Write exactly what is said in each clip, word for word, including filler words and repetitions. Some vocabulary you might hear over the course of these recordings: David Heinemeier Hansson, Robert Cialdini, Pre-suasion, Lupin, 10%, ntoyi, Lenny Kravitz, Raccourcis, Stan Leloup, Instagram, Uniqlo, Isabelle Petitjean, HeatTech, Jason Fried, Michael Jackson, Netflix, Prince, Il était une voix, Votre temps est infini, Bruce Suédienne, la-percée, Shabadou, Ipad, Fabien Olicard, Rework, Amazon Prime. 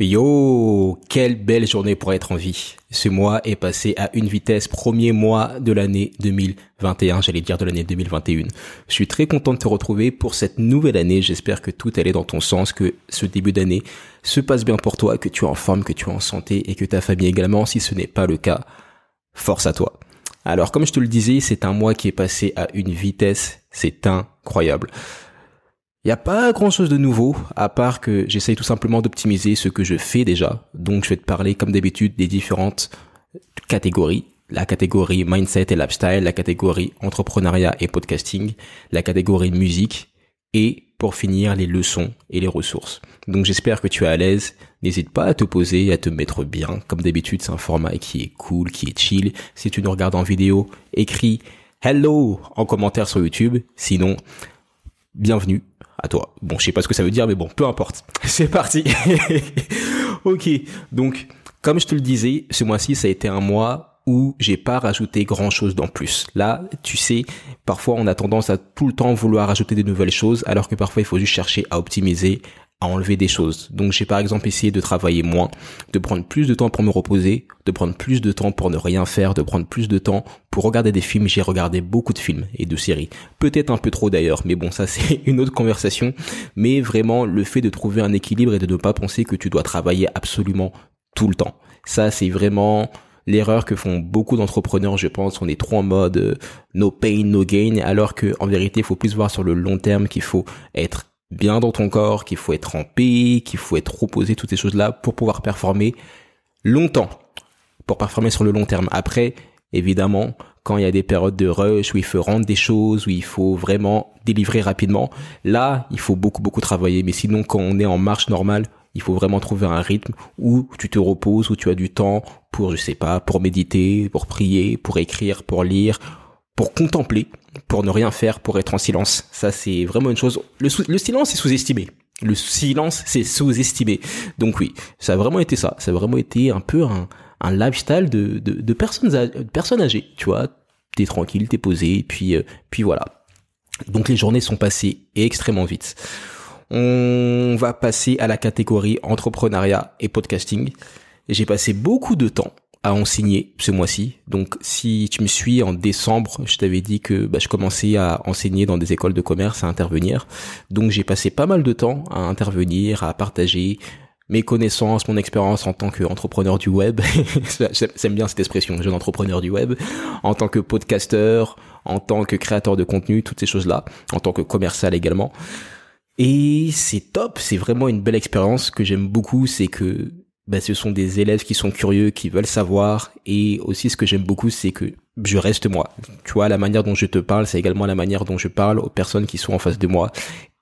Yo, quelle belle journée pour être en vie. Ce mois est passé à une vitesse, premier mois de l'année deux mille vingt et un, j'allais dire de l'année deux mille vingt et un. Je suis très content de te retrouver pour cette nouvelle année. J'espère que tout allait dans ton sens, que ce début d'année se passe bien pour toi, que tu es en forme, que tu es en santé et que ta famille également. Si ce n'est pas le cas, force à toi. Alors, comme je te le disais, c'est un mois qui est passé à une vitesse, c'est incroyable. Il n'y a pas grand-chose de nouveau, à part que j'essaye tout simplement d'optimiser ce que je fais déjà. Donc, je vais te parler, comme d'habitude, des différentes catégories. La catégorie mindset et lifestyle, la catégorie entrepreneuriat et podcasting, la catégorie musique et, pour finir, les leçons et les ressources. Donc, j'espère que tu es à l'aise. N'hésite pas à te poser, à te mettre bien. Comme d'habitude, c'est un format qui est cool, qui est chill. Si tu nous regardes en vidéo, écris « Hello » en commentaire sur YouTube. Sinon, bienvenue à toi. Bon, je sais pas ce que ça veut dire, mais bon, peu importe. C'est parti. Ok, donc, comme je te le disais, ce mois-ci, ça a été un mois où j'ai pas rajouté grand-chose d'en plus. Là, tu sais, parfois, on a tendance à tout le temps vouloir rajouter des nouvelles choses, alors que parfois, il faut juste chercher à optimiser, à enlever des choses. Donc, j'ai par exemple essayé de travailler moins, de prendre plus de temps pour me reposer, de prendre plus de temps pour ne rien faire, de prendre plus de temps pour regarder des films. J'ai regardé beaucoup de films et de séries. Peut-être un peu trop d'ailleurs, mais bon, ça c'est une autre conversation. Mais vraiment, le fait de trouver un équilibre et de ne pas penser que tu dois travailler absolument tout le temps. Ça, c'est vraiment l'erreur que font beaucoup d'entrepreneurs, je pense. On est trop en mode euh, no pain, no gain, alors que en vérité, il faut plus voir sur le long terme qu'il faut être bien dans ton corps, qu'il faut être en paix, qu'il faut être reposé, toutes ces choses-là pour pouvoir performer longtemps, pour performer sur le long terme. Après, évidemment, quand il y a des périodes de rush où il faut rendre des choses, où il faut vraiment délivrer rapidement, là, il faut beaucoup, beaucoup travailler. Mais sinon, quand on est en marche normale, il faut vraiment trouver un rythme où tu te reposes, où tu as du temps pour, je sais pas, pour méditer, pour prier, pour écrire, pour lire, pour contempler, pour ne rien faire, pour être en silence. Ça, c'est vraiment une chose. Le, sou... le silence est sous-estimé. Le silence, c'est sous-estimé. Donc oui, ça a vraiment été ça. Ça a vraiment été un peu un, un lifestyle de, de, de, personnes, de personnes âgées. Tu vois, t'es tranquille, t'es posé, puis, euh, puis voilà. Donc les journées sont passées extrêmement vite. On va passer à la catégorie entrepreneuriat et podcasting. J'ai passé beaucoup de temps à enseigner ce mois-ci. Donc, si tu me suis, en décembre, je t'avais dit que bah, je commençais à enseigner dans des écoles de commerce, à intervenir. Donc, j'ai passé pas mal de temps à intervenir, à partager mes connaissances, mon expérience en tant qu'entrepreneur du web. J'aime bien cette expression, jeune entrepreneur du web. En tant que podcasteur, en tant que créateur de contenu, toutes ces choses-là. En tant que commercial également. Et c'est top, c'est vraiment une belle expérience que j'aime beaucoup. C'est que ben, ce sont des élèves qui sont curieux, qui veulent savoir. Et aussi, ce que j'aime beaucoup, c'est que je reste moi. Tu vois, la manière dont je te parle, c'est également la manière dont je parle aux personnes qui sont en face de moi.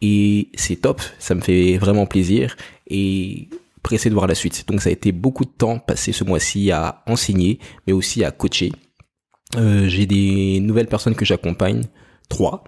Et c'est top, ça me fait vraiment plaisir. Et pressé de voir la suite. Donc, ça a été beaucoup de temps passé ce mois-ci à enseigner, mais aussi à coacher. Euh, j'ai des nouvelles personnes que j'accompagne, trois.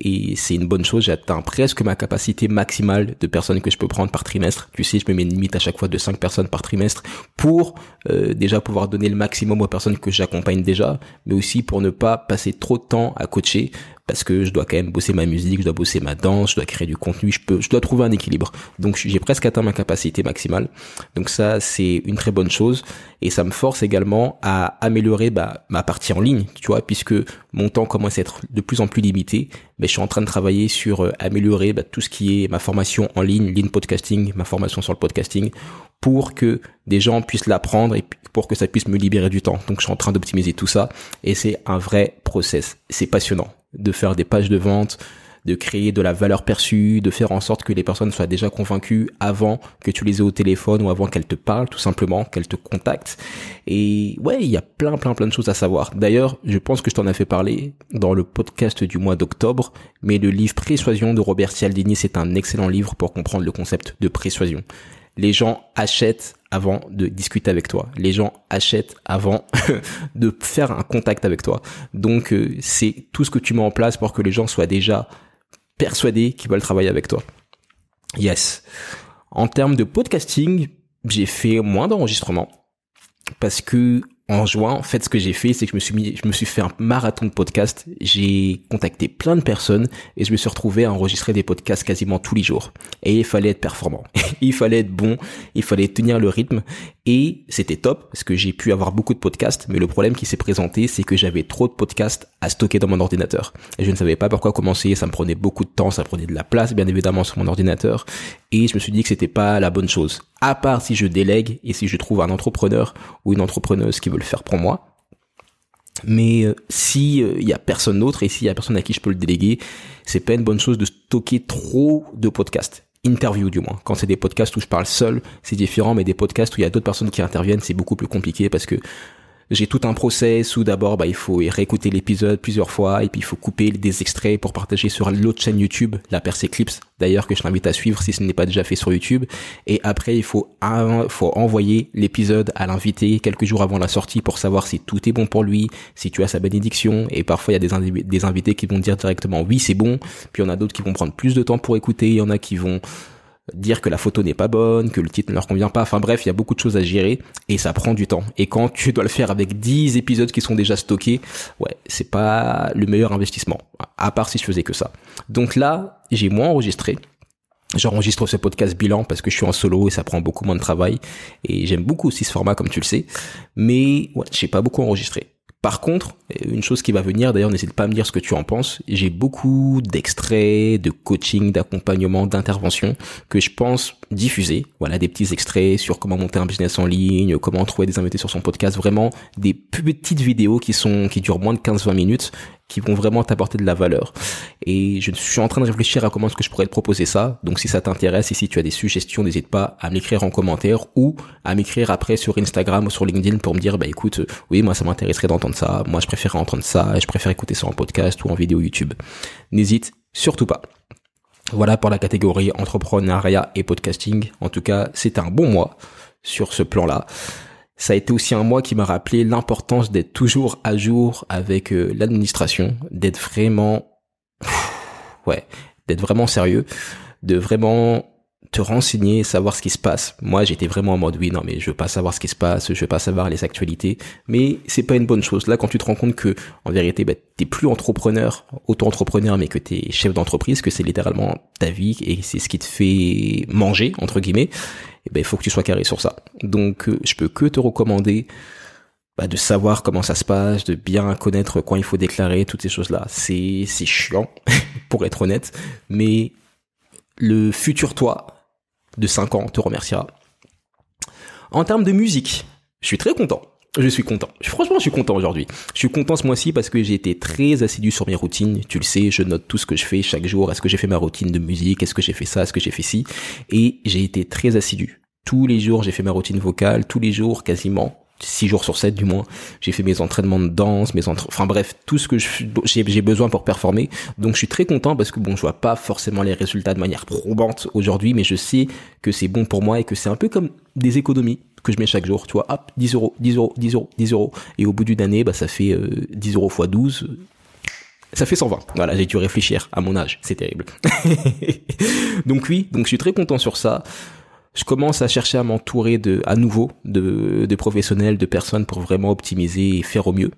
Et c'est une bonne chose, j'atteins presque ma capacité maximale de personnes que je peux prendre par trimestre. Tu sais, je me mets une limite à chaque fois de cinq personnes par trimestre pour euh, déjà pouvoir donner le maximum aux personnes que j'accompagne déjà, mais aussi pour ne pas passer trop de temps à coacher, parce que je dois quand même bosser ma musique, je dois bosser ma danse, je dois créer du contenu, je peux, je dois trouver un équilibre. Donc j'ai presque atteint ma capacité maximale. Donc ça, c'est une très bonne chose et ça me force également à améliorer bah, ma partie en ligne, tu vois, puisque mon temps commence à être de plus en plus limité. Mais je suis en train de travailler sur euh, améliorer bah, tout ce qui est ma formation en ligne, ligne podcasting, ma formation sur le podcasting, pour que des gens puissent l'apprendre et pour que ça puisse me libérer du temps. Donc je suis en train d'optimiser tout ça et c'est un vrai process. C'est passionnant de faire des pages de vente, de créer de la valeur perçue, de faire en sorte que les personnes soient déjà convaincues avant que tu les aies au téléphone ou avant qu'elles te parlent, tout simplement, qu'elles te contactent. Et ouais, il y a plein, plein, plein de choses à savoir. D'ailleurs, je pense que je t'en ai fait parler dans le podcast du mois d'octobre, mais le livre Pre-suasion de Robert Cialdini, c'est un excellent livre pour comprendre le concept de Pre-suasion. Les gens achètent avant de discuter avec toi. Les gens achètent avant de faire un contact avec toi. Donc, c'est tout ce que tu mets en place pour que les gens soient déjà persuadés qu'ils veulent travailler avec toi. Yes. En termes de podcasting, j'ai fait moins d'enregistrements parce que en juin, en fait, ce que j'ai fait, c'est que je me suis mis, je me suis fait un marathon de podcasts. J'ai contacté plein de personnes et je me suis retrouvé à enregistrer des podcasts quasiment tous les jours. Et il fallait être performant. Il fallait être bon. Il fallait tenir le rythme. Et c'était top parce que j'ai pu avoir beaucoup de podcasts. Mais le problème qui s'est présenté, c'est que j'avais trop de podcasts à stocker dans mon ordinateur. Et je ne savais pas pourquoi commencer. Ça me prenait beaucoup de temps. Ça prenait de la place, bien évidemment, sur mon ordinateur. Et je me suis dit que c'était pas la bonne chose. À part si je délègue et si je trouve un entrepreneur ou une entrepreneuse qui veut le faire pour moi. Mais euh, si euh, y a personne d'autre et s'il y a personne à qui je peux le déléguer, c'est pas une bonne chose de stocker trop de podcasts. Interview du moins. Quand c'est des podcasts où je parle seul, c'est différent, mais des podcasts où il y a d'autres personnes qui interviennent, c'est beaucoup plus compliqué parce que j'ai tout un process où d'abord, bah, il faut réécouter l'épisode plusieurs fois et puis il faut couper des extraits pour partager sur l'autre chaîne YouTube, la percée clips, d'ailleurs, que je t'invite à suivre si ce n'est pas déjà fait sur YouTube. Et après, il faut, un, faut envoyer l'épisode à l'invité quelques jours avant la sortie pour savoir si tout est bon pour lui, si tu as sa bénédiction. Et parfois, il y a des, inv- des invités qui vont dire directement oui, c'est bon. Puis il y en a d'autres qui vont prendre plus de temps pour écouter. Il y en a qui vont dire que la photo n'est pas bonne, que le titre ne leur convient pas. Enfin bref, il y a beaucoup de choses à gérer et ça prend du temps. Et quand tu dois le faire avec dix épisodes qui sont déjà stockés, ouais, c'est pas le meilleur investissement. À part si je faisais que ça. Donc là, j'ai moins enregistré. J'enregistre ce podcast bilan parce que je suis en solo et ça prend beaucoup moins de travail. Et j'aime beaucoup aussi ce format, comme tu le sais. Mais ouais, j'ai pas beaucoup enregistré. Par contre, une chose qui va venir, d'ailleurs, n'hésite pas à me dire ce que tu en penses. J'ai beaucoup d'extraits, de coaching, d'accompagnement, d'intervention que je pense diffuser. Voilà, des petits extraits sur comment monter un business en ligne, comment trouver des invités sur son podcast. Vraiment, des petites vidéos qui sont, qui durent moins de quinze à vingt minutes, qui vont vraiment t'apporter de la valeur. Et je suis en train de réfléchir à comment est-ce que je pourrais te proposer ça. Donc, si ça t'intéresse et si tu as des suggestions, n'hésite pas à m'écrire en commentaire ou à m'écrire après sur Instagram ou sur LinkedIn pour me dire, bah, écoute, oui, moi, ça m'intéresserait d'entendre ça. Moi, je préfère entendre ça et je préfère écouter ça en podcast ou en vidéo YouTube. N'hésite surtout pas. Voilà pour la catégorie entrepreneuriat et podcasting. En tout cas, c'est un bon mois sur ce plan-là. Ça a été aussi un mois qui m'a rappelé l'importance d'être toujours à jour avec euh, l'administration, d'être vraiment, ouais, d'être vraiment sérieux, de vraiment te renseigner, savoir ce qui se passe. Moi, j'étais vraiment en mode oui, non, mais je veux pas savoir ce qui se passe, je veux pas savoir les actualités, mais c'est pas une bonne chose. Là, quand tu te rends compte que, en vérité, bah, t'es plus entrepreneur, auto-entrepreneur, mais que t'es chef d'entreprise, que c'est littéralement ta vie et c'est ce qui te fait manger, entre guillemets, eh ben, il faut que tu sois carré sur ça. Donc, je peux que te recommander bah, de savoir comment ça se passe, de bien connaître quand il faut déclarer, toutes ces choses-là. C'est, c'est chiant, pour être honnête, mais le futur toi de cinq ans te remerciera. En termes de musique, je suis très content. Je suis content. Franchement, je suis content aujourd'hui. Je suis content ce mois-ci parce que j'ai été très assidu sur mes routines. Tu le sais, je note tout ce que je fais chaque jour. Est-ce que j'ai fait ma routine de musique? Est-ce que j'ai fait ça? Est-ce que j'ai fait ci? Et j'ai été très assidu. Tous les jours, j'ai fait ma routine vocale. Tous les jours, quasiment. Six jours sur sept, du moins. J'ai fait mes entraînements de danse, mes entra... enfin bref, tout ce que je... j'ai, j'ai besoin pour performer. Donc, je suis très content parce que bon, je vois pas forcément les résultats de manière probante aujourd'hui, mais je sais que c'est bon pour moi et que c'est un peu comme des économies que je mets chaque jour. Tu vois, hop, dix euros, dix euros, dix euros, dix euros. Et au bout d'une année, bah, ça fait euh, dix euros fois douze. Ça fait cent vingt. Voilà, j'ai dû réfléchir à mon âge. C'est terrible. Donc oui, donc je suis très content sur ça. Je commence à chercher à m'entourer de, à nouveau de, de professionnels, de personnes pour vraiment optimiser et faire au mieux.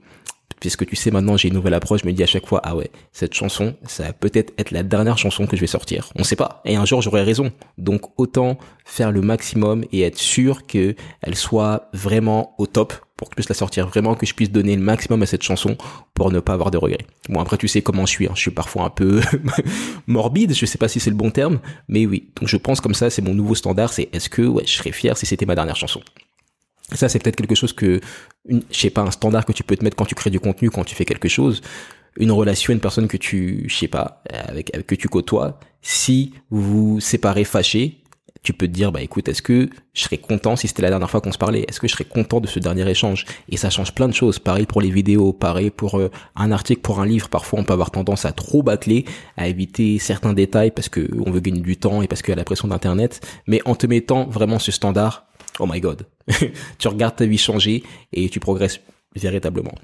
Puisque tu sais, maintenant, j'ai une nouvelle approche. Je me dis à chaque fois, ah ouais, cette chanson, ça va peut-être être la dernière chanson que je vais sortir. On sait pas. Et un jour, j'aurai raison. Donc, autant faire le maximum et être sûr qu'elle soit vraiment au top pour que je puisse la sortir vraiment, que je puisse donner le maximum à cette chanson pour ne pas avoir de regrets. Bon, après, tu sais comment je suis. Hein. Je suis parfois un peu morbide. Je sais pas si c'est le bon terme, mais oui. Donc, je pense comme ça. C'est mon nouveau standard. C'est est-ce que, ouais, je serais fier si c'était ma dernière chanson. Ça, c'est peut-être quelque chose que, une, je sais pas, un standard que tu peux te mettre quand tu crées du contenu, quand tu fais quelque chose, une relation, une personne que tu, je sais pas, avec, avec que tu côtoies. Si vous vous séparez fâché, tu peux te dire, bah écoute, est-ce que je serais content si c'était la dernière fois qu'on se parlait? Est-ce que je serais content de ce dernier échange? Et ça change plein de choses. Pareil pour les vidéos, pareil pour euh, un article, pour un livre. Parfois, on peut avoir tendance à trop bâcler, à éviter certains détails parce que on veut gagner du temps et parce qu'il y a la pression d'Internet. Mais en te mettant vraiment ce standard, oh my god, tu regardes ta vie changer et tu progresses véritablement.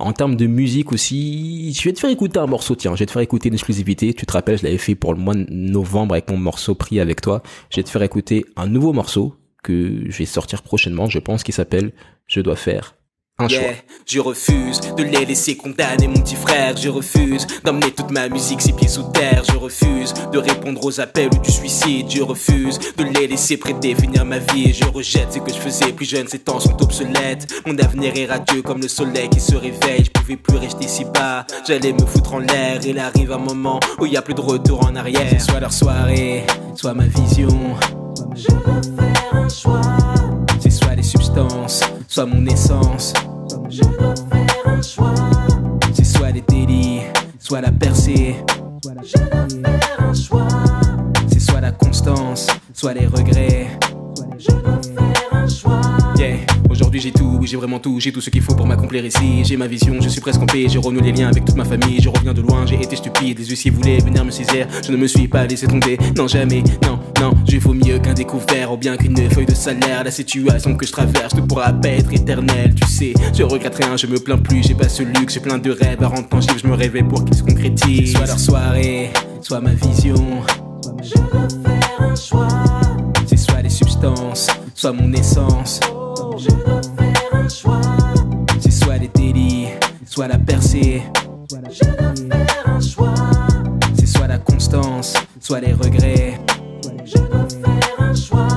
En termes de musique aussi, je vais te faire écouter un morceau, tiens, je vais te faire écouter une exclusivité. Tu te rappelles, je l'avais fait pour le mois de novembre avec mon morceau pris avec toi. Je vais te faire écouter un nouveau morceau que je vais sortir prochainement, je pense, qui s'appelle « Je dois faire ». Yeah. Je refuse de les laisser condamner mon petit frère. Je refuse d'emmener toute ma musique ses pieds sous terre. Je refuse de répondre aux appels ou du suicide. Je refuse de les laisser prêter finir ma vie. Je rejette ce que je faisais plus jeune, ces temps sont obsolètes. Mon avenir est radieux comme le soleil qui se réveille. Je pouvais plus rester si bas, j'allais me foutre en l'air. Il arrive un moment où il n'y a plus de retour en arrière. C'est soit leur soirée, soit ma vision. Je veux faire un choix. C'est soit les substances, soit mon essence. Je dois faire un choix. C'est soit les délits, soit la percée. Je dois faire un choix. C'est soit la constance, soit les regrets. Je dois faire un choix. Yeah. Aujourd'hui j'ai tout, oui j'ai vraiment tout, j'ai tout ce qu'il faut pour m'accomplir ici. J'ai ma vision, je suis presque en paix, j'ai renoué les liens avec toute ma famille. Je reviens de loin, j'ai été stupide, les huissiers voulaient venir me saisir. Je ne me suis pas laissé tomber, non jamais, non, non. Je vaux mieux qu'un découvert ou bien qu'une feuille de salaire. La situation que je traverse ne pourra pas être éternelle, tu sais. Je regrette rien, je me plains plus, j'ai pas ce luxe, j'ai plein de rêves à rendre tangibles. Je me rêvais pour qu'ils se concrétisent. Soit leur soirée, soit ma vision. Je dois faire un choix. C'est soit les substances, soit mon essence. Je dois faire un choix. C'est soit les délits, soit la percée. Je dois faire un choix. C'est soit la constance, soit les regrets. Je dois faire un choix.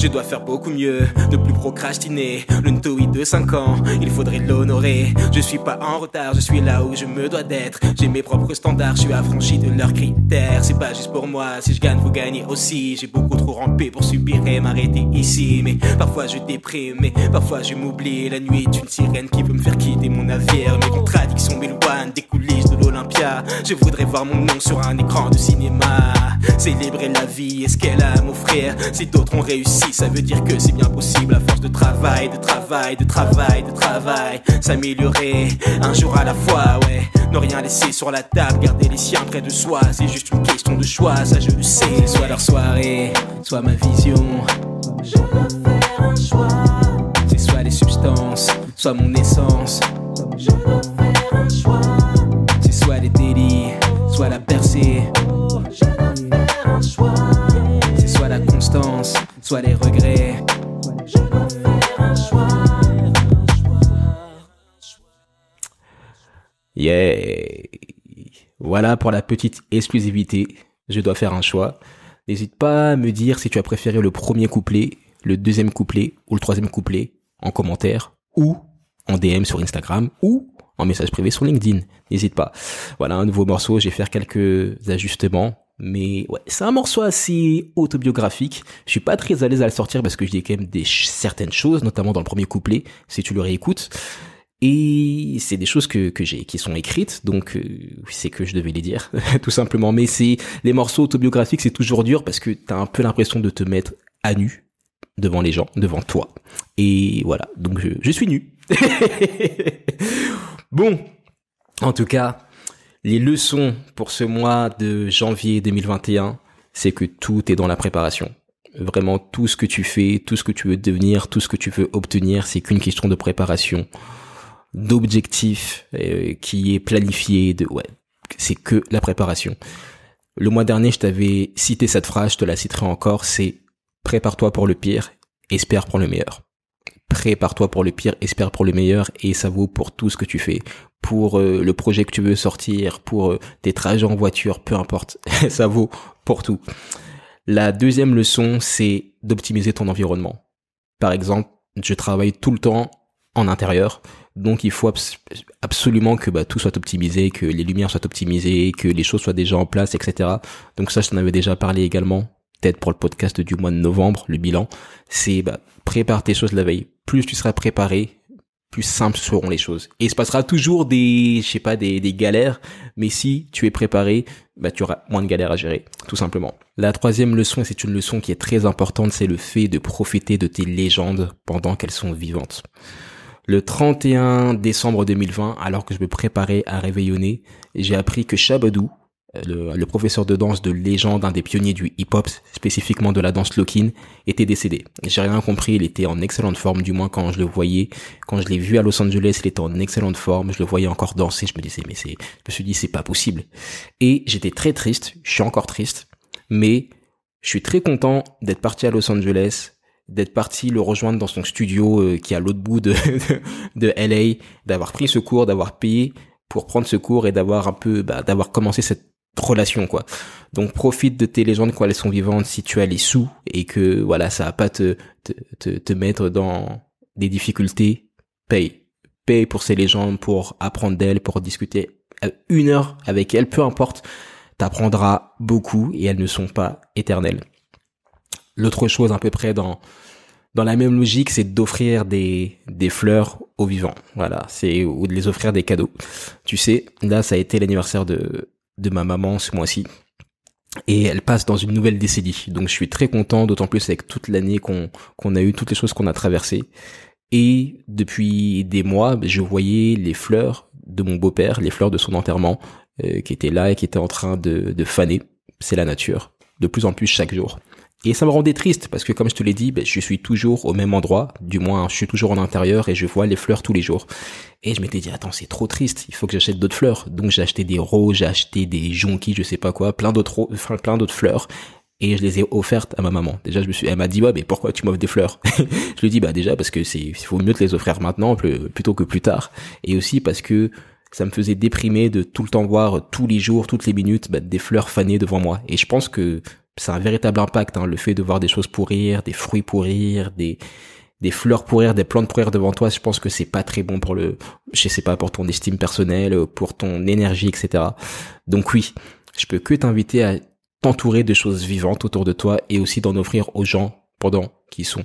Je dois faire beaucoup mieux, ne plus procrastiner. Le ntoyi de cinq ans, il faudrait l'honorer. Je suis pas en retard, je suis là où je me dois d'être. J'ai mes propres standards, je suis affranchi de leurs critères. C'est pas juste pour moi, si je gagne, vous gagnez aussi. J'ai beaucoup trop rampé pour subir et m'arrêter ici. Mais parfois je déprime, mais parfois je m'oublie. La nuit est une sirène qui veut me faire quitter mon navire. Mes contradictions m'éloignent des coulisses de l'Olympia. Je voudrais voir mon nom sur un écran de cinéma. Célébrer la vie et ce qu'elle a à m'offrir. Si d'autres ont réussi, ça veut dire que c'est bien possible à force de travail, de travail, de travail, de travail. S'améliorer, un jour à la fois, ouais. Ne rien laisser sur la table, garder les siens près de soi. C'est juste une question de choix, ça je le sais. Soit leur soirée, soit ma vision. Je dois faire un choix. C'est soit les substances, soit mon essence. Je dois faire un choix. C'est soit les délits, soit la percée. Je dois faire un choix. C'est soit la constance, soit les regrets. Je dois faire un choix. Yeah. Voilà pour la petite exclusivité. Je dois faire un choix. N'hésite pas à me dire si tu as préféré le premier couplet, le deuxième couplet ou le troisième couplet en commentaire ou en D M sur Instagram ou en message privé sur LinkedIn. N'hésite pas. Voilà un nouveau morceau. Je vais faire quelques ajustements. Mais ouais, c'est un morceau assez autobiographique. Je suis pas très à l'aise à le sortir parce que je dis quand même des ch- certaines choses, notamment dans le premier couplet, si tu le réécoutes. Et c'est des choses que, que j'ai, qui sont écrites, donc euh, c'est que je devais les dire, tout simplement. Mais c'est les morceaux autobiographiques, c'est toujours dur parce que t'as un peu l'impression de te mettre à nu devant les gens, devant toi. Et voilà, donc je, je suis nu. Bon, en tout cas... Les leçons pour ce mois de janvier deux mille vingt et un, c'est que tout est dans la préparation. Vraiment, tout ce que tu fais, tout ce que tu veux devenir, tout ce que tu veux obtenir, c'est qu'une question de préparation, d'objectif euh, qui est planifié. De, ouais, c'est que la préparation. Le mois dernier, je t'avais cité cette phrase, je te la citerai encore, c'est « Prépare-toi pour le pire, espère pour le meilleur ». Prépare-toi pour le pire, espère pour le meilleur, et ça vaut pour tout ce que tu fais, pour euh, le projet que tu veux sortir, pour euh, tes trajets en voiture, peu importe, ça vaut pour tout. La deuxième leçon, c'est d'optimiser ton environnement. Par exemple, je travaille tout le temps en intérieur, donc il faut abs- absolument que bah, tout soit optimisé, que les lumières soient optimisées, que les choses soient déjà en place, et cetera. Donc ça, je t'en avais déjà parlé également. Peut-être pour le podcast du mois de novembre, le bilan, c'est bah, prépare tes choses la veille. Plus tu seras préparé, plus simples seront les choses. Et il se passera toujours des, je sais pas, des, des galères, mais si tu es préparé, bah, tu auras moins de galères à gérer, tout simplement. La troisième leçon, et c'est une leçon qui est très importante, c'est le fait de profiter de tes légendes pendant qu'elles sont vivantes. Le trente et un décembre deux mille vingt, alors que je me préparais à réveillonner, j'ai appris que Shabadou, Le, le professeur de danse de légende, un des pionniers du hip-hop, spécifiquement de la danse locking, était décédé. J'ai rien compris, il était en excellente forme, du moins quand je le voyais. Quand je l'ai vu à Los Angeles, il était en excellente forme, je le voyais encore danser, je me disais, mais c'est, je me suis dit, c'est pas possible. Et j'étais très triste, je suis encore triste, mais Je suis très content d'être parti à Los Angeles, d'être parti le rejoindre dans son studio euh, qui est à l'autre bout de, de L A, d'avoir pris ce cours, d'avoir payé pour prendre ce cours et d'avoir un peu, bah, d'avoir commencé cette relation, quoi. Donc, profite de tes légendes quand elles sont vivantes si tu as les sous et que, voilà, ça va pas te, te, te, te mettre dans des difficultés. Paye. Paye pour ces légendes, pour apprendre d'elles, pour discuter une heure avec elles, peu importe. T'apprendras beaucoup et elles ne sont pas éternelles. L'autre chose à peu près dans dans la même logique, c'est d'offrir des des fleurs aux vivants. Voilà, c'est ou de les offrir des cadeaux. Tu sais, là ça a été l'anniversaire de de ma maman ce mois-ci et elle passe dans une nouvelle décennie. Donc je suis très content, d'autant plus avec toute l'année qu'on qu'on a eu, toutes les choses qu'on a traversées. Et depuis des mois, je voyais les fleurs de mon beau-père, les fleurs de son enterrement euh, qui étaient là et qui étaient en train de de faner. C'est la nature, de plus en plus chaque jour. Et ça me rendait triste parce que, comme je te l'ai dit, ben, je suis toujours au même endroit, du moins je suis toujours en intérieur et je vois les fleurs tous les jours. Et je m'étais dit, attends, c'est trop triste, il faut que j'achète d'autres fleurs. Donc j'ai acheté des roses, j'ai acheté des jonquilles, je sais pas quoi, plein d'autres enfin, plein d'autres fleurs. Et je les ai offertes à ma maman. Déjà, je me suis, elle m'a dit, ouais, mais pourquoi tu m'offres des fleurs? Je lui dis, bah, déjà, parce que c'est, il faut mieux te les offrir maintenant plutôt que plus tard. Et aussi parce que ça me faisait déprimer de tout le temps voir, tous les jours, toutes les minutes, bah, des fleurs fanées devant moi. Et je pense que c'est un véritable impact, hein, le fait de voir des choses pourrir, des fruits pourrir, des, des fleurs pourrir, des plantes pourrir devant toi. Je pense que c'est pas très bon pour le, je sais pas, pour ton estime personnelle, pour ton énergie, et cetera. Donc oui, je peux que t'inviter à t'entourer de choses vivantes autour de toi et aussi d'en offrir aux gens pendant qu'ils sont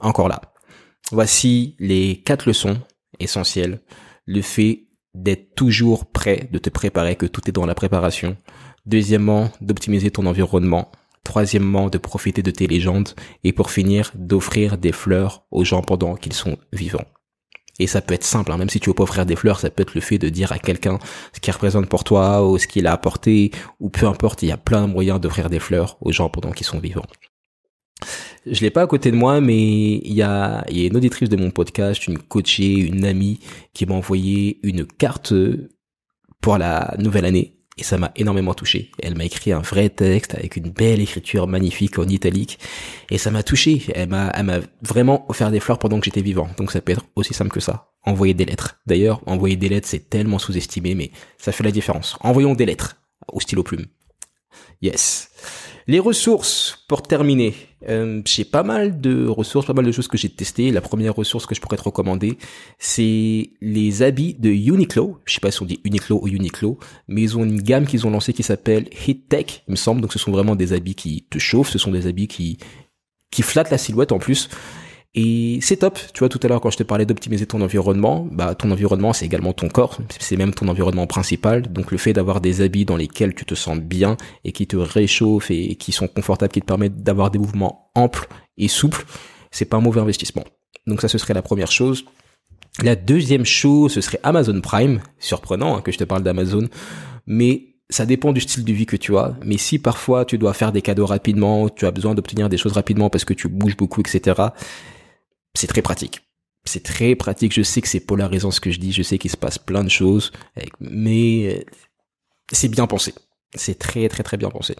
encore là. Voici les quatre leçons essentielles. Le fait d'être toujours prêt, de te préparer, que tout est dans la préparation. Deuxièmement, d'optimiser ton environnement. Troisièmement, de profiter de tes légendes. Et pour finir, d'offrir des fleurs aux gens pendant qu'ils sont vivants. Et ça peut être simple, hein, même si tu veux pas offrir des fleurs, ça peut être le fait de dire à quelqu'un ce qu'il représente pour toi ou ce qu'il a apporté, ou peu importe, il y a plein de moyens d'offrir des fleurs aux gens pendant qu'ils sont vivants. Je l'ai pas à côté de moi, mais il y a, il y a une auditrice de mon podcast, une coachée, une amie qui m'a envoyé une carte pour la nouvelle année. Et ça m'a énormément touché. Elle m'a écrit un vrai texte avec une belle écriture magnifique en italique. Et ça m'a touché. Elle m'a, elle m'a vraiment offert des fleurs pendant que j'étais vivant. Donc ça peut être aussi simple que ça. Envoyer des lettres. D'ailleurs, envoyer des lettres, c'est tellement sous-estimé, mais ça fait la différence. Envoyons des lettres au stylo plume. Yes. Les ressources, pour terminer. Euh, j'ai pas mal de ressources, pas mal de choses que j'ai testées. La première ressource que je pourrais te recommander, c'est les habits de Uniqlo. Je sais pas si on dit Uniqlo ou Uniqlo, mais ils ont une gamme qu'ils ont lancée qui s'appelle HeatTech, il me semble. Donc ce sont vraiment des habits qui te chauffent, ce sont des habits qui qui flattent la silhouette en plus. Et c'est top. Tu vois, tout à l'heure, quand je te parlais d'optimiser ton environnement, bah, ton environnement, c'est également ton corps. C'est même ton environnement principal. Donc, le fait d'avoir des habits dans lesquels tu te sens bien et qui te réchauffent et qui sont confortables, qui te permettent d'avoir des mouvements amples et souples, c'est pas un mauvais investissement. Donc, ça, ce serait la première chose. La deuxième chose, ce serait Amazon Prime. Surprenant, hein, que je te parle d'Amazon. Mais ça dépend du style de vie que tu as, mais si parfois tu dois faire des cadeaux rapidement, tu as besoin d'obtenir des choses rapidement parce que tu bouges beaucoup, et cetera, c'est très pratique. C'est très pratique. Je sais que c'est polarisant ce que je dis. Je sais qu'il se passe plein de choses, mais c'est bien pensé. C'est très, très, très bien pensé.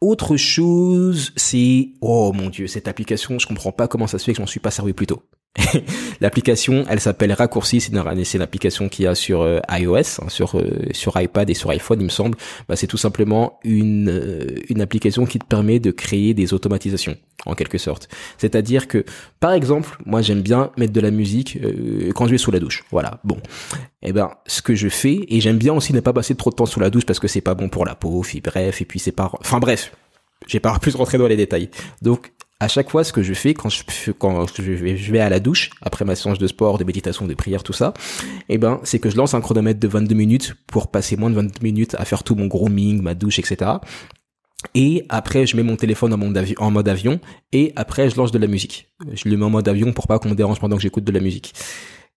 Autre chose, c'est, oh mon Dieu, cette application, je comprends pas comment ça se fait que je m'en suis pas servi plus tôt. L'application, elle s'appelle Raccourcis. C'est une, c'est une application qu'il y a sur euh, iOS, hein, sur euh, sur iPad et sur iPhone, il me semble. Bah, c'est tout simplement une euh, une application qui te permet de créer des automatisations, en quelque sorte. C'est-à-dire que, par exemple, moi j'aime bien mettre de la musique euh, quand je vais sous la douche. Voilà. Bon, et eh ben ce que je fais, et j'aime bien aussi ne pas passer trop de temps sous la douche parce que c'est pas bon pour la peau. Puis bref, et puis c'est pas. Enfin bref, j'ai pas plus rentré dans les détails. Donc à chaque fois, ce que je fais quand je quand je vais, je vais à la douche après ma séance de sport, de méditation, de prière, tout ça, eh ben c'est que je lance un chronomètre de vingt-deux minutes pour passer moins de vingt-deux minutes à faire tout mon grooming, ma douche, et cetera. Et après, je mets mon téléphone en mode avion, en mode avion, et après je lance de la musique. Je le mets en mode avion pour pas qu'on me dérange pendant que j'écoute de la musique.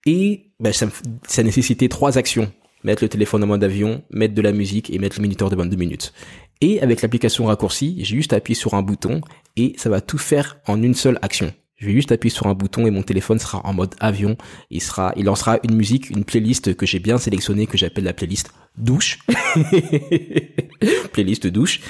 Et ben ça, ça nécessitait trois actions. Mettre le téléphone en mode avion, mettre de la musique et mettre le minuteur de vingt-deux minutes. Et avec l'application Raccourcis, j'ai juste appuyé sur un bouton et ça va tout faire en une seule action. Je vais juste appuyer sur un bouton et mon téléphone sera en mode avion. Il sera, il lancera une musique, une playlist que j'ai bien sélectionnée, que j'appelle la playlist douche. playlist douche,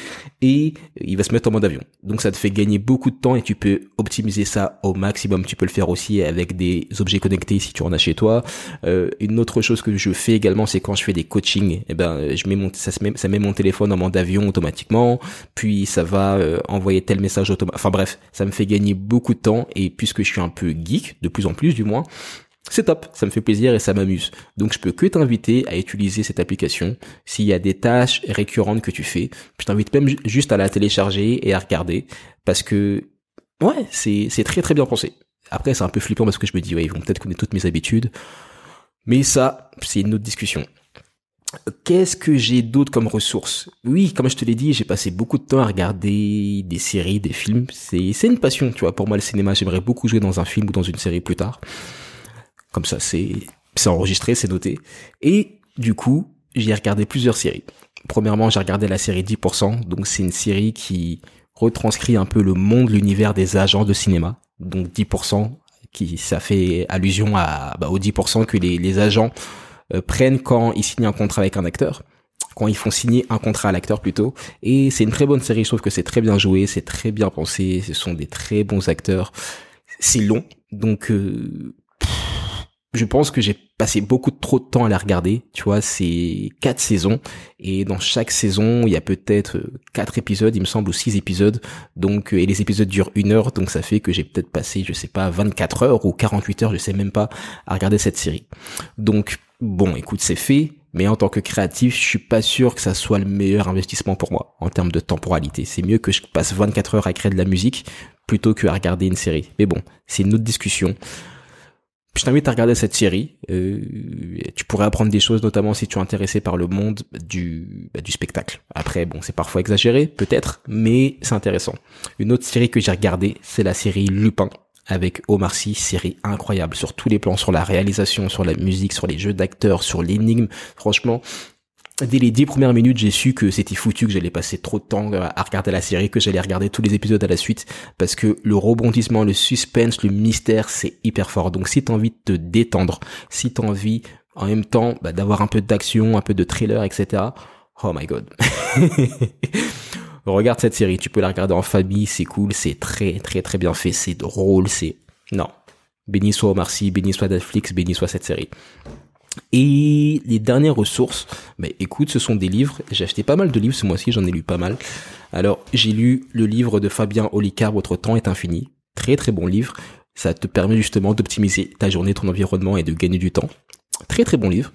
et il va se mettre en mode avion. Donc ça te fait gagner beaucoup de temps et tu peux optimiser ça au maximum. Tu peux le faire aussi avec des objets connectés si tu en as chez toi. Euh, une autre chose que je fais également, c'est quand je fais des coachings, eh ben je mets mon, ça, se met, ça met mon téléphone en mode avion automatiquement, puis ça va euh, envoyer tel message automatiquement. Enfin bref, ça me fait gagner beaucoup de temps, et puisque je suis un peu geek, de plus en plus du moins, c'est top, ça me fait plaisir et ça m'amuse. Donc je peux que t'inviter à utiliser cette application. S'il y a des tâches récurrentes que tu fais, je t'invite même juste à la télécharger et à regarder, parce que ouais, c'est c'est très très bien pensé. Après c'est un peu flippant parce que je me dis ouais, ils vont peut-être connaître toutes mes habitudes, mais ça c'est une autre discussion. Qu'est-ce que j'ai d'autre comme ressources? Oui, comme je te l'ai dit, j'ai passé beaucoup de temps à regarder des séries, des films. C'est c'est une passion, tu vois. Pour moi le cinéma, j'aimerais beaucoup jouer dans un film ou dans une série plus tard. Comme ça, c'est, c'est enregistré, c'est noté. Et du coup, j'ai regardé plusieurs séries. Premièrement, j'ai regardé la série dix pour cent. Donc, c'est une série qui retranscrit un peu le monde, l'univers des agents de cinéma. Donc, dix pour cent, qui, ça fait allusion à, bah, aux dix pour cent que les, les agents euh, prennent quand ils signent un contrat avec un acteur. Quand ils font signer un contrat à l'acteur plutôt. Et c'est une très bonne série. Je trouve que c'est très bien joué, c'est très bien pensé. Ce sont des très bons acteurs. C'est long. Donc, euh, je pense que j'ai passé beaucoup trop de temps à la regarder, tu vois, c'est quatre saisons, et dans chaque saison, il y a peut-être quatre épisodes, il me semble, ou six épisodes, donc, et les épisodes durent une heure, donc ça fait que j'ai peut-être passé, je sais pas, vingt-quatre heures ou quarante-huit heures, je sais même pas, à regarder cette série. Donc, bon, écoute, c'est fait, mais en tant que créatif, je suis pas sûr que ça soit le meilleur investissement pour moi, en termes de temporalité. C'est mieux que je passe vingt-quatre heures à créer de la musique, plutôt que à regarder une série. Mais bon, c'est une autre discussion. Je t'invite à regarder cette série, euh, tu pourrais apprendre des choses, notamment si tu es intéressé par le monde du, bah, du spectacle. Après, bon, c'est parfois exagéré, peut-être, mais c'est intéressant. Une autre série que j'ai regardée, c'est la série Lupin, avec Omar Sy, série incroyable, sur tous les plans, sur la réalisation, sur la musique, sur les jeux d'acteurs, sur l'énigme, franchement... Dès les dix premières minutes, j'ai su que c'était foutu, que j'allais passer trop de temps à regarder la série, que j'allais regarder tous les épisodes à la suite, parce que le rebondissement, le suspense, le mystère, c'est hyper fort. Donc si t'as envie de te détendre, si t'as envie en même temps bah, d'avoir un peu d'action, un peu de thriller, et cetera. Oh my god. Regarde cette série, tu peux la regarder en famille, c'est cool, c'est très très très bien fait, c'est drôle, c'est... Non. Béni soit Omar Sy, béni soit Netflix, béni soit cette série. Et les dernières ressources, bah écoute, ce sont des livres. J'ai acheté pas mal de livres ce mois-ci, j'en ai lu pas mal. Alors, j'ai lu le livre de Fabien Olicard, Votre temps est infini. Très très bon livre. Ça te permet justement d'optimiser ta journée, ton environnement et de gagner du temps. Très très bon livre.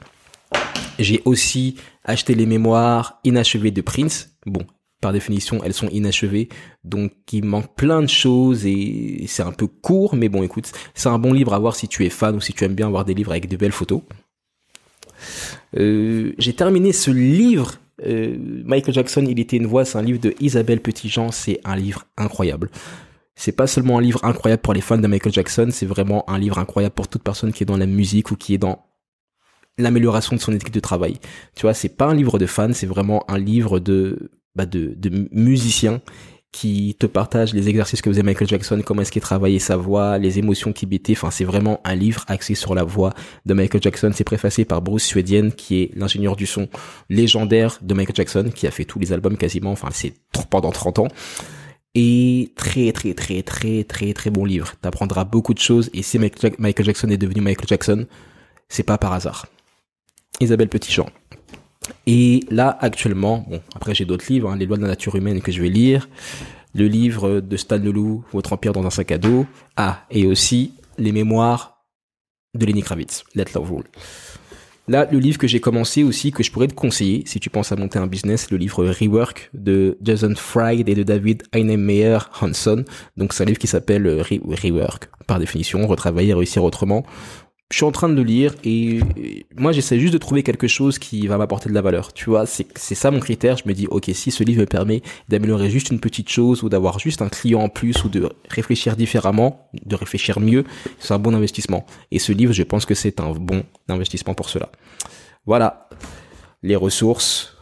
J'ai aussi acheté les mémoires inachevées de Prince. Bon, par définition, elles sont inachevées, donc il manque plein de choses et c'est un peu court, mais bon, écoute, c'est un bon livre à voir si tu es fan ou si tu aimes bien avoir des livres avec de belles photos. Euh, j'ai terminé ce livre euh, Michael Jackson, Il était une voix, c'est un livre de Isabelle Petitjean, c'est un livre incroyable. C'est pas seulement un livre incroyable pour les fans de Michael Jackson, c'est vraiment un livre incroyable pour toute personne qui est dans la musique ou qui est dans l'amélioration de son éthique de travail. Tu vois, c'est pas un livre de fans, c'est vraiment un livre de, bah de, de musiciens qui te partagent les exercices que faisait Michael Jackson, comment est-ce qu'il travaillait sa voix, les émotions qu'il mettait. Enfin, c'est vraiment un livre axé sur la voix de Michael Jackson. C'est préfacé par Bruce Suédienne, qui est l'ingénieur du son légendaire de Michael Jackson, qui a fait tous les albums quasiment, enfin, c'est pendant trente ans. Et très, très, très, très, très, très bon livre. T'apprendras beaucoup de choses. Et si Michael Jackson est devenu Michael Jackson, c'est pas par hasard. Isabelle Petitjean. Et là, actuellement, bon, après j'ai d'autres livres, hein, Les lois de la nature humaine que je vais lire, le livre de Stan Leloup, Votre empire dans un sac à dos, ah, et aussi les mémoires de Lenny Kravitz, Let Love Rule. Là, le livre que j'ai commencé aussi, que je pourrais te conseiller, si tu penses à monter un business, le livre Rework de Jason Fried et de David Heinemeier Hansson. Donc c'est un livre qui s'appelle Re- Rework, par définition, retravailler, réussir autrement. Je suis en train de le lire et moi j'essaie juste de trouver quelque chose qui va m'apporter de la valeur. Tu vois, c'est c'est ça mon critère. Je me dis ok, si ce livre me permet d'améliorer juste une petite chose ou d'avoir juste un client en plus ou de réfléchir différemment, de réfléchir mieux, c'est un bon investissement. Et ce livre, je pense que c'est un bon investissement pour cela. Voilà les ressources.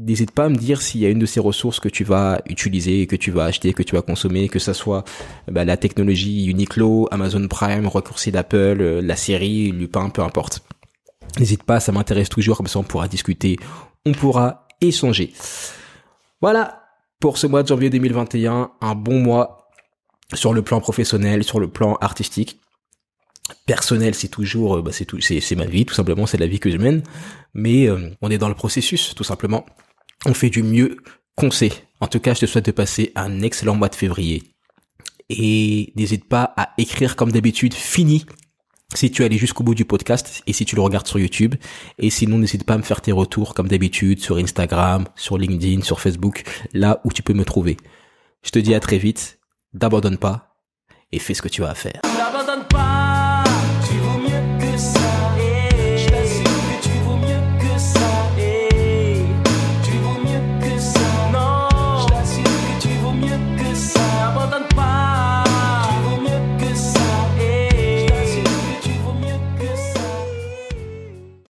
N'hésite pas à me dire s'il y a une de ces ressources que tu vas utiliser, que tu vas acheter, que tu vas consommer, que ça soit bah, la technologie Uniqlo, Amazon Prime, Raccourcis d'Apple, euh, la série, Lupin, peu importe. N'hésite pas, ça m'intéresse toujours, comme ça on pourra discuter, on pourra et songer. Voilà pour ce mois de janvier deux mille vingt et un, un bon mois sur le plan professionnel, sur le plan artistique. Personnel, c'est toujours, bah, c'est tout, c'est, c'est ma vie, tout simplement, c'est la vie que je mène. Mais euh, on est dans le processus, tout simplement. On fait du mieux qu'on sait. En tout cas, je te souhaite de passer un excellent mois de février. Et n'hésite pas à écrire comme d'habitude, fini, si tu es allé jusqu'au bout du podcast et si tu le regardes sur YouTube. Et sinon, n'hésite pas à me faire tes retours comme d'habitude sur Instagram, sur LinkedIn, sur Facebook, là où tu peux me trouver. Je te dis à très vite, n'abandonne pas et fais ce que tu as à faire. N'abandonne pas.